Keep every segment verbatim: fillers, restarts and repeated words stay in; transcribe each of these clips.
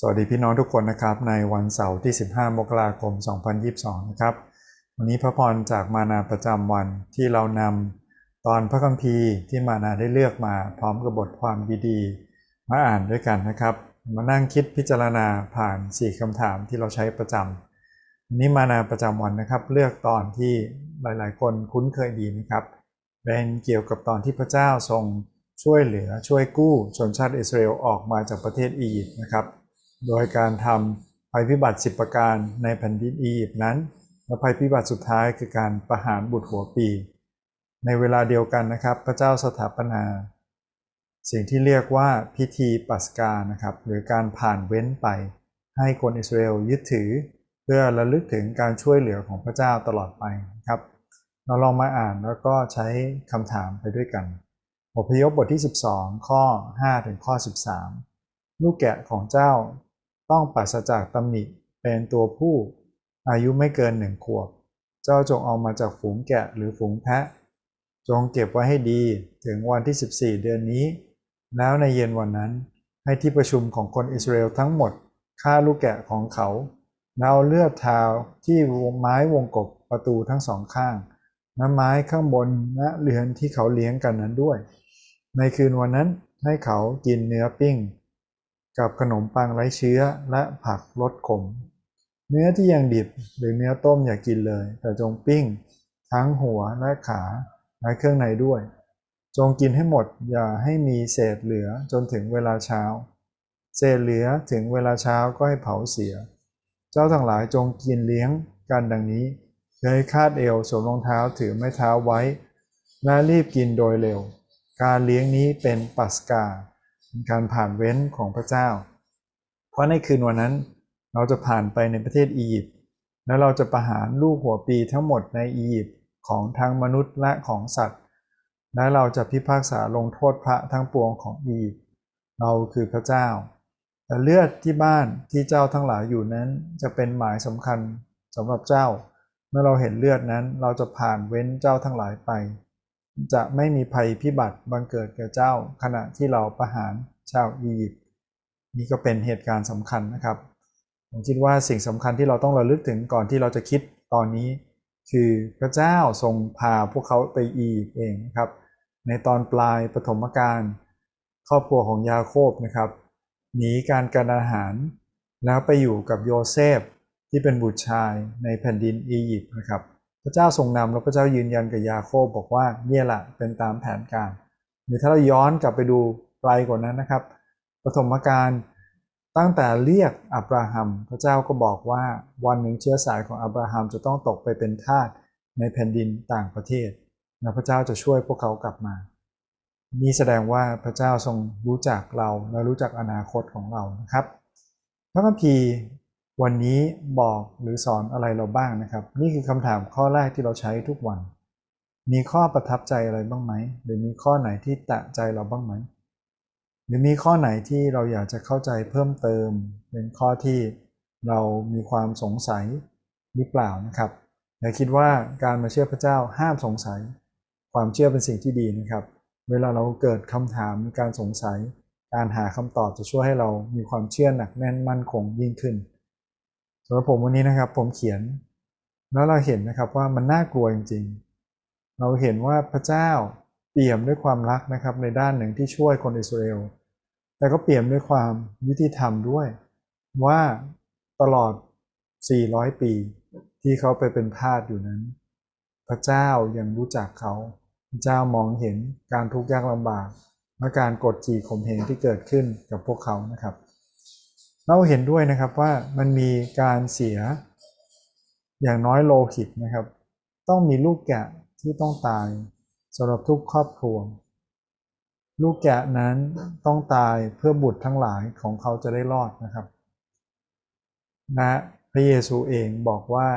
สวัสดีพี่น้องทุกคนนะครับในวันเสาร์ที่สิบห้ามกราคมสองพันยี่สิบสองนะครับวันนี้พระพรจากมานาประจำวันที่เรานำตอนพระคัมภีร์ที่มานาได้เลือกมาพร้อมกับบทความดีๆมาอ่านด้วยกันนะครับมานั่งคิดพิจารณาผ่านสี่คำถามที่เราใช้ประจำวันนี้มานาประจำวันนะครับเลือกตอนที่หลายๆคนคุ้นเคยดีนะครับเป็นเกี่ยวกับตอนที่พระเจ้าทรงช่วยเหลือช่วยกู้ชนชาติอิสราเอลออกมาจากประเทศอียิปต์นะครับโดยการทำภัยพิบัติสิบประการในแผ่นดินอียิปต์นั้นและภัยพิบัติสุดท้ายคือการประหารบุตรหัวปีในเวลาเดียวกันนะครับพระเจ้าสถาปนาสิ่งที่เรียกว่าพิธีปัสกานะครับหรือการผ่านเว้นไปให้คนอิสราเอลยึดถือเพื่อระลึกถึงการช่วยเหลือของพระเจ้าตลอดไปนะครับเราลองมาอ่านแล้วก็ใช้คำถามไปด้วยกันอพยพบทที่สิบสองข้อห้าถึงข้อสิบสามลูกแกะของเจ้าต้องปราศจากตำหนิเป็นตัวผู้อายุไม่เกินหนึ่งขวบเจ้าจงเอามาจากฝูงแกะหรือฝูงแพะจงเก็บไว้ให้ดีถึงวันที่สิบสี่เดือนนี้แล้วในเย็นวันนั้นให้ที่ประชุมของคนอิสราเอลทั้งหมดฆ่าลูกแกะของเขาแล้วเลือดทาที่ไม้วงกบประตูทั้งสองข้างและไม้ข้างบนและเรือนที่เขาเลี้ยงกันนั้นด้วยในคืนวันนั้นให้เขากินเนื้อปิ้งกับขนมปังไร้เชื้อและผักรสขมเนื้อที่ยังดิบหรือเนื้อต้มอย่ากินเลยแต่จงปิ้งทั้งหัวและขาและเครื่องในด้วยจงกินให้หมดอย่าให้มีเศษเหลือจนถึงเวลาเช้าเศษเหลือถึงเวลาเช้าก็ให้เผาเสียเจ้าทั้งหลายจงกินเลี้ยงกันดังนี้โดยคาดเอวสวมรองเท้าถือไม้เท้าไว้และรีบกินโดยเร็วการเลี้ยงนี้เป็นปัสกาเป็นการผ่านเว้นของพระเจ้าเพราะในคืนวันนั้นเราจะผ่านไปในประเทศอียิปต์และเราจะประหารลูกหัวปีทั้งหมดในอียิปต์ของทั้งมนุษย์และของสัตว์และเราจะพิพากษาลงโทษพระทั้งปวงของอียิปต์เราคือพระเจ้าแต่เลือดที่บ้านที่เจ้าทั้งหลายอยู่นั้นจะเป็นหมายสำคัญสำหรับเจ้าเมื่อเราเห็นเลือดนั้นเราจะผ่านเว้นเจ้าทั้งหลายไปจะไม่มีภัยพิบัติบังเกิดแก่เจ้าขณะที่เราประหารชาวอียิปต์นี่ก็เป็นเหตุการณ์สำคัญนะครับผมคิดว่าสิ่งสำคัญที่เราต้องระลึกถึงก่อนที่เราจะคิดตอนนี้คือพระเจ้าทรงพาพวกเขาไปอียิปต์เองนะครับในตอนปลายปฐมกาลครอบครัวของยาโคบนะครับหนีการกดาหารแล้วไปอยู่กับโยเซฟที่เป็นบุตรชายในแผ่นดินอียิปต์นะครับพระเจ้าทรงนำและพระเจ้ายืนยันกับยาโคบบอกว่าเนี่ยแหละเป็นตามแผนการหรือถ้าเราย้อนกลับไปดูไกลกว่านั้นนะครับปฐมกาลตั้งแต่เรียกอับราฮัมพระเจ้าก็บอกว่าวันหนึ่งเชื้อสายของอับราฮัมจะต้องตกไปเป็นทาสในแผ่นดินต่างประเทศและพระเจ้าจะช่วยพวกเขากลับมานี่แสดงว่าพระเจ้าทรงรู้จักเราและรู้จักอนาคตของเรานะครับพระคัมภีร์วันนี้บอกหรือสอนอะไรเราบ้างนะครับนี่คือคำถามข้อแรกที่เราใช้ทุกวันมีข้อประทับใจอะไรบ้างไหมหรือมีข้อไหนที่ตะใจเราบ้างไหมหรือมีข้อไหนที่เราอยากจะเข้าใจเพิ่มเติมเป็นข้อที่เรามีความสงสัยหรือเปล่านะครับอย่าคิดว่าการมาเชื่อพระเจ้าห้ามสงสัยความเชื่อเป็นสิ่งที่ดีนะครับเวลาเราเกิดคำถามการสงสัยการหาคำตอบจะช่วยให้เรามีความเชื่อหนักแน่นมั่นคงยิ่งขึ้นสำหรับผมวันนี้นะครับผมเขียนแล้วเราเห็นนะครับว่ามันน่ากลัวจริงๆเราเห็นว่าพระเจ้าเปี่ยมด้วยความรักนะครับในด้านหนึ่งที่ช่วยคนอิสราเอลแต่ก็เปี่ยมด้วยความยุติธรรมด้วยว่าตลอดสี่ร้อยปีที่เขาไปเป็นทาสอยู่นั้นพระเจ้ายังรู้จักเขาพระเจ้ามองเห็นการทุกข์ยากลำบากและการกดขี่ข่มเหงที่เกิดขึ้นกับพวกเขานะครับเราเห็นด้วยนะครับว่ามันมีการเสียอย่างน้อยโลหิตนะครับต้องมีลูกแกะที่ต้องตายสำหรับทุกครอบครัวลูกแกะนั้นต้องตายเพื่อบุตรทั้งหลายของเขาจะได้รอดนะครับนะพระเยซูเองบอกว่า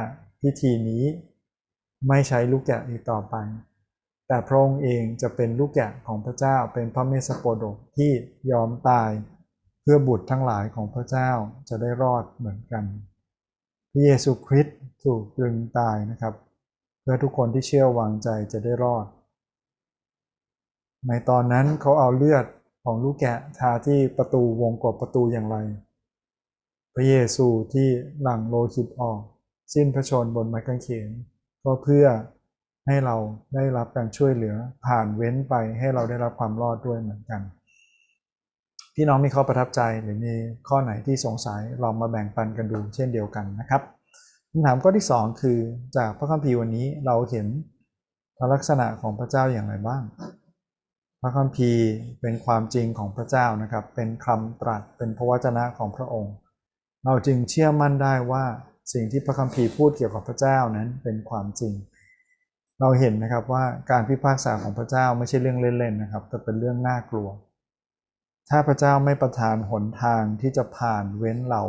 พิธีนี้ไม่ใช้ลูกแกะอีกต่อไปแต่พระองค์เองจะเป็นลูกแกะของพระเจ้าเป็นพระเมสสโปดกที่ยอมตายเพื่อบุตรทั้งหลายของพระเจ้าจะได้รอดเหมือนกันพระเยซูคริสต์ถูกตรึงตายนะครับเพื่อทุกคนที่เชื่อวางใจจะได้รอดในตอนนั้นเขาเอาเลือดของลูกแกะทาที่ประตูวงกบประตูอย่างไร พระเยซูที่หลั่งโลหิตออกสิ้นพระชนม์บนไม้กางเขนก็เพื่อให้เราได้รับการช่วยเหลือผ่านเว้นไปให้เราได้รับความรอดด้วยเหมือนกันพี่น้องมีข้อประทับใจหรือมีข้อไหนที่สงสัยลองมาแบ่งปันกันดูเช่นเดียวกันนะครับคำถามข้อที่สองคือจากพระคัมภีร์วันนี้เราเห็นลักษณะของพระเจ้าอย่างไรบ้างพระคัมภีร์เป็นความจริงของพระเจ้านะครับเป็นคำตรัสเป็นพระวจนะของพระองค์เราจึงเชื่อมั่นได้ว่าสิ่งที่พระคัมภีร์พูดเกี่ยวกับพระเจ้านั้นเป็นความจริงเราเห็นนะครับว่าการพิพากษาของพระเจ้าไม่ใช่เรื่องเล่นๆนะครับแต่เป็นเรื่องน่ากลัวถ้าพระเจ้าไม่ประทานหนทางที่จะผ่านเว้นเรา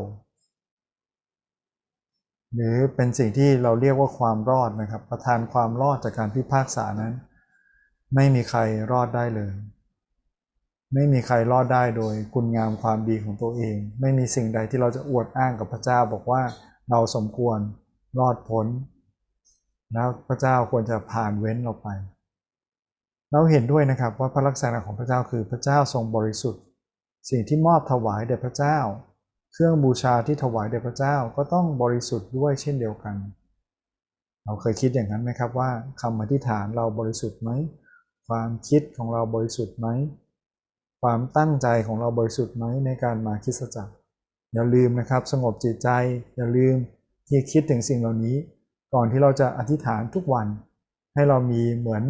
หรือเป็นสิ่งที่เราเรียกว่าความรอดนะครับประทานความรอดจากการพิพากษานั้นไม่มีใครรอดได้เลยไม่มีใครรอดได้โดยคุณงามความดีของตัวเองไม่มีสิ่งใดที่เราจะอวดอ้างกับพระเจ้าบอกว่าเราสมควรรอดพ้นแล้วพระเจ้าควรจะผ่านเว้นเราไปเราเห็นด้วยนะครับว่าพระลักษณะของพระเจ้าคือพระเจ้าทรงบริสุทธิ์สิ่งที่มอบถวายแด่พระเจ้าเครื่องบูชาที่ถวายแด่พระเจ้าก็ต้องบริสุทธิ์ด้วยเช่นเดียวกันเราเคยคิดอย่างนั้นไหมครับว่าคำอธิษฐานเราบริสุทธิ์ไหมความคิดของเราบริสุทธิ์ไหมความตั้งใจของเราบริสุทธิ์ไหมในการมาคริสตจักรอย่าลืมนะครับสงบจิตใจอย่าลืมที่คิดถึงสิ่งเหล่านี้ก่อนที่เราจะอธิษฐานทุกวันให้เรามีเหมือน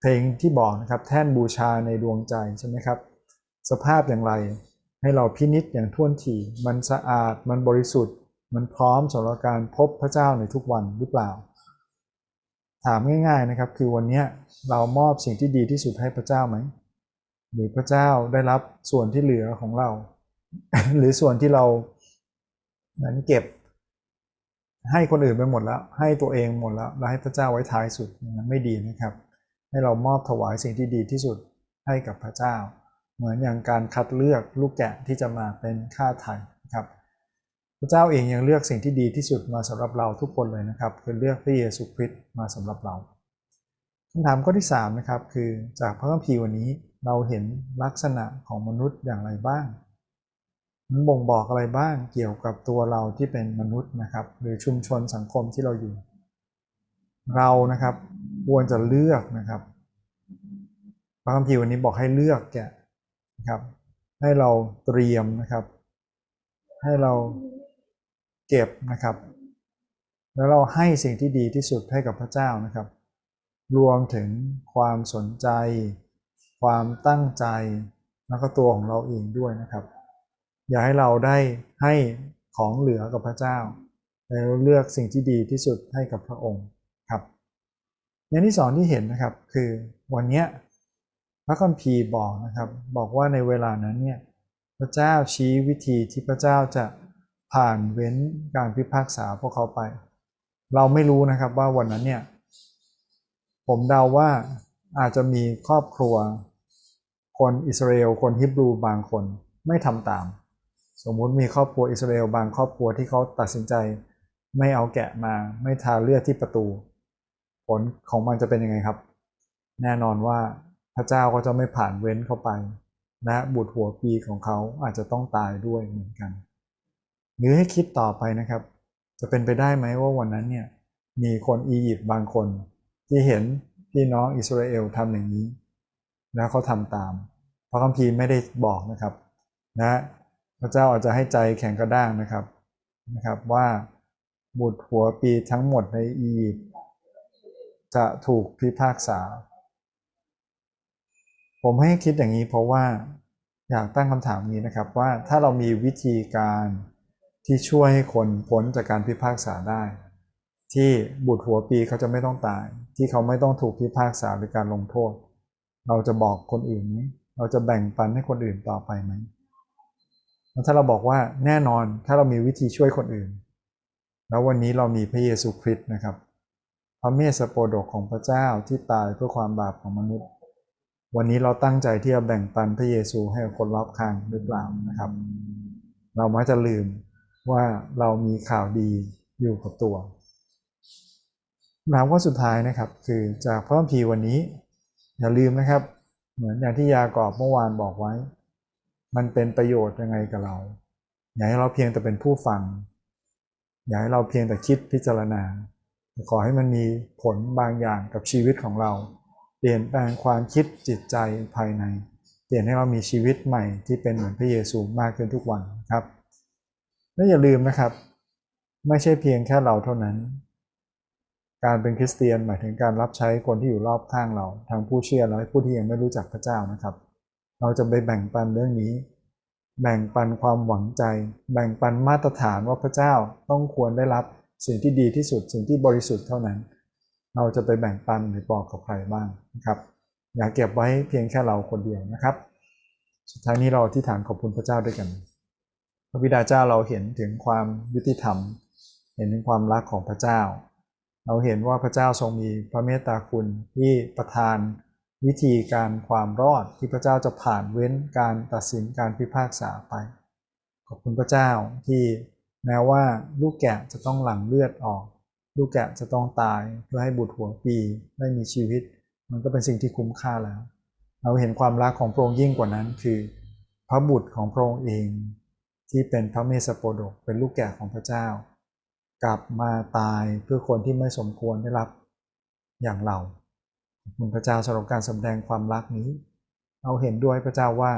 เพลงที่บอกนะครับแท่นบูชาในดวงใจใช่ไหมครับสภาพอย่างไรให้เราพินิจอย่างท่วนถี่มันสะอาดมันบริสุทธิ์มันพร้อมสำหรับการพบพระเจ้าในทุกวันหรือเปล่าถามง่ายๆนะครับคือวันนี้เรามอบสิ่งที่ดีที่สุดให้พระเจ้าไหมหรือพระเจ้าได้รับส่วนที่เหลือของเรา หรือส่วนที่เราเหมือนเก็บให้คนอื่นไปหมดแล้วให้ตัวเองหมดแล้วแล้วให้พระเจ้าไว้ท้ายสุดนั้นไม่ดีนะครับให้เรามอบถวายสิ่งที่ดีที่สุดให้กับพระเจ้าเหมือนอย่างการคัดเลือกลูกแกะที่จะมาเป็นค่าไถ่นะครับพระเจ้าเองยังเลือกสิ่งที่ดีที่สุดมาสำหรับเราทุกคนเลยนะครับคือเลือกพระเยซูคริสต์มาสำหรับเราคำถามข้อที่สามนะครับคือจากพระคัมภีร์วันนี้เราเห็นลักษณะของมนุษย์อย่างไรบ้างมันบ่งบอกอะไรบ้างเกี่ยวกับตัวเราที่เป็นมนุษย์นะครับหรือชุมชนสังคมที่เราอยู่เรานะครับควรจะเลือกนะครับพระคัมภีร์วันนี้บอกให้เลือกแกะครับให้เราเตรียมนะครับให้เราเก็บนะครับแล้วเราให้สิ่งที่ดีที่สุดให้กับพระเจ้านะครับรวมถึงความสนใจความตั้งใจแล้วก็ตัวของเราเองด้วยนะครับอย่าให้เราได้ให้ของเหลือกับพระเจ้าแต่เราเลือกสิ่งที่ดีที่สุดให้กับพระองค์ครับอย่างที่สองที่เห็นนะครับคือวันนี้พระคัมภีร์บอกนะครับบอกว่าในเวลานั้นเนี่ยพระเจ้าชี้วิธีที่พระเจ้าจะผ่านเว้นการพิพากษาพวกเขาไปเราไม่รู้นะครับว่าวันนั้นเนี่ยผมเดาว่าอาจจะมีครอบครัวคนอิสราเอลคนฮิบรูบางคนไม่ทำตามสมมุติมีครอบครัวอิสราเอลบางครอบครัวที่เขาตัดสินใจไม่เอาแกะมาไม่ทาเลือดที่ประตูผลของมันจะเป็นยังไงครับแน่นอนว่าพระเจ้าก็จะไม่ผ่านเว้นเข้าไปและบุตรหัวปีของเขาอาจจะต้องตายด้วยเหมือนกันหรือให้คิดต่อไปนะครับจะเป็นไปได้ไหมว่าวันนั้นเนี่ยมีคนอียิปต์บางคนที่เห็นพี่น้องอิสราเอลทำอย่างนี้แล้วเขาทำตามพระคัมภีร์ไม่ได้บอกนะครับนะพระเจ้าอาจจะให้ใจแข็งกระด้างนะครับนะครับว่าบุตรหัวปีทั้งหมดในอียิปต์จะถูกพิพากษาผมให้คิดอย่างนี้เพราะว่าอยากตั้งคำถามนี้นะครับว่าถ้าเรามีวิธีการที่ช่วยให้คนพ้นจากการพิพากษาได้ที่บุตรหัวปีเขาจะไม่ต้องตายที่เขาไม่ต้องถูกพิพากษาหรือการลงโทษเราจะบอกคนอื่นไหมเราจะแบ่งปันให้คนอื่นต่อไปไหมถ้าเราบอกว่าแน่นอนถ้าเรามีวิธีช่วยคนอื่นแล้ววันนี้เรามีพระเยซูคริสต์นะครับพระเมสสโปดกของพระเจ้าที่ตายเพื่อความบาปของมนุษย์วันนี้เราตั้งใจที่จะแบ่งปันพระเยซูให้กับคนรอบข้างหรือเปล่านะครับเรามักจะลืมว่าเรามีข่าวดีอยู่กับตัวหมายว่าสุดท้ายนะครับคือจากพระคัมภีร์วันนี้อย่าลืมนะครับเหมือนอย่างที่ยากอบเมื่อวานบอกไว้มันเป็นประโยชน์ยังไงกับเรา อย่าให้เราเพียงแต่เป็นผู้ฟังอย่าให้เราเพียงแต่คิดพิจารณาขอให้มันมีผลบางอย่างกับชีวิตของเราเปลี่ยนแปลงความคิดจิตใจภายในเปลี่ยนให้เรามีชีวิตใหม่ที่เป็นเหมือนพระเยซูมากขึ้นทุกวันครับและอย่าลืมนะครับไม่ใช่เพียงแค่เราเท่านั้นการเป็นคริสเตียนหมายถึงการรับใช้คนที่อยู่รอบข้างเราทั้งผู้เชื่อและผู้ที่ยังไม่รู้จักพระเจ้านะครับเราจะไปแบ่งปันเรื่องนี้แบ่งปันความหวังใจแบ่งปันมาตรฐานว่าพระเจ้าต้องควรได้รับสิ่งที่ดีที่สุดสิ่งที่บริสุทธิ์เท่านั้นเราจะไปแบ่งปันหรือบอกกับใครบ้างนะครับอย่าเก็บไว้เพียงแค่เราคนเดียวนะครับสุดท้ายนี้เราอธิษฐานขอบคุณพระเจ้าด้วยกันพระบิดาเจ้าเราเห็นถึงความยุติธรรมเห็นถึงความรักของพระเจ้าเราเห็นว่าพระเจ้าทรงมีพระเมตตาคุณที่ประทานวิธีการความรอดที่พระเจ้าจะผ่านเว้นการตัดสินการพิพากษาไปขอบคุณพระเจ้าที่แม้ว่าลูกแกะจะต้องหลั่งเลือดออกลูกแกะจะต้องตายเพื่อให้บุตรหัวปีได้มีชีวิตมันก็เป็นสิ่งที่คุ้มค่าแล้วเราเห็นความรักของพระองค์ยิ่งกว่านั้นคือพระบุตรของพระองค์เองที่เป็นพระเมสสโปดกเป็นลูกแกะของพระเจ้ากลับมาตายเพื่อคนที่ไม่สมควรได้รับอย่างเราขอบคุณพระเจ้าสำหรับการแสดงความรักนี้เราเห็นด้วยพระเจ้าว่า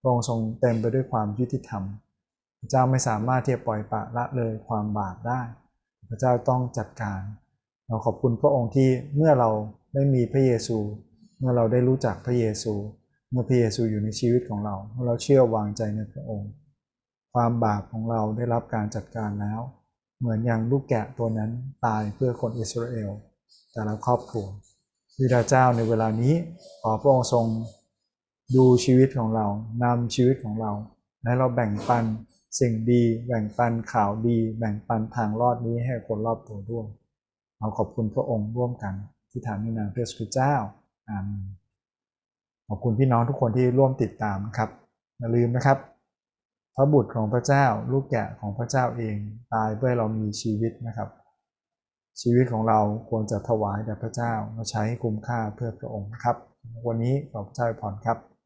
พระองค์ทรงเต็มไปด้วยความยุติธรรมพระเจ้าไม่สามารถที่จะปล่อยปละละเลยความบาปได้พระเจ้าต้องจัดการเราขอบคุณพระองค์ที่เมื่อเราได้มีพระเยซูเมื่อเราได้รู้จักพระเยซูเมื่อพระเยซูอยู่ในชีวิตของเราเมื่อเราเชื่อวางใจในพระองค์ความบาปของเราได้รับการจัดการแล้วเหมือนอย่างลูกแกะตัวนั้นตายเพื่อคนอิสราเอลแต่ละครอบครัวบิดาเจ้าในเวลานี้ขอพระองค์ทรงดูชีวิตของเรานำชีวิตของเราให้เราแบ่งปันสิ่งดีแบ่งปันข่าวดีแบ่งปันทางรอดนี้ให้คนรอบตัวร่วมเราขอบคุณพระองค์ร่วมกันที่ถามในนามพระคริสต์เจ้าอาเมนขอบคุณพี่น้องทุกคนที่ร่วมติดตามครับอย่าลืมนะครับพระบุตรของพระเจ้าลูกแกะของพระเจ้าเองตายเพื่อเรามีชีวิตนะครับชีวิตของเราควรจะถวายแด่พระเจ้ามาใช้คุ้มค่าเพื่อพระองค์ครับวันนี้ขอพระเจ้าอวยพรครับ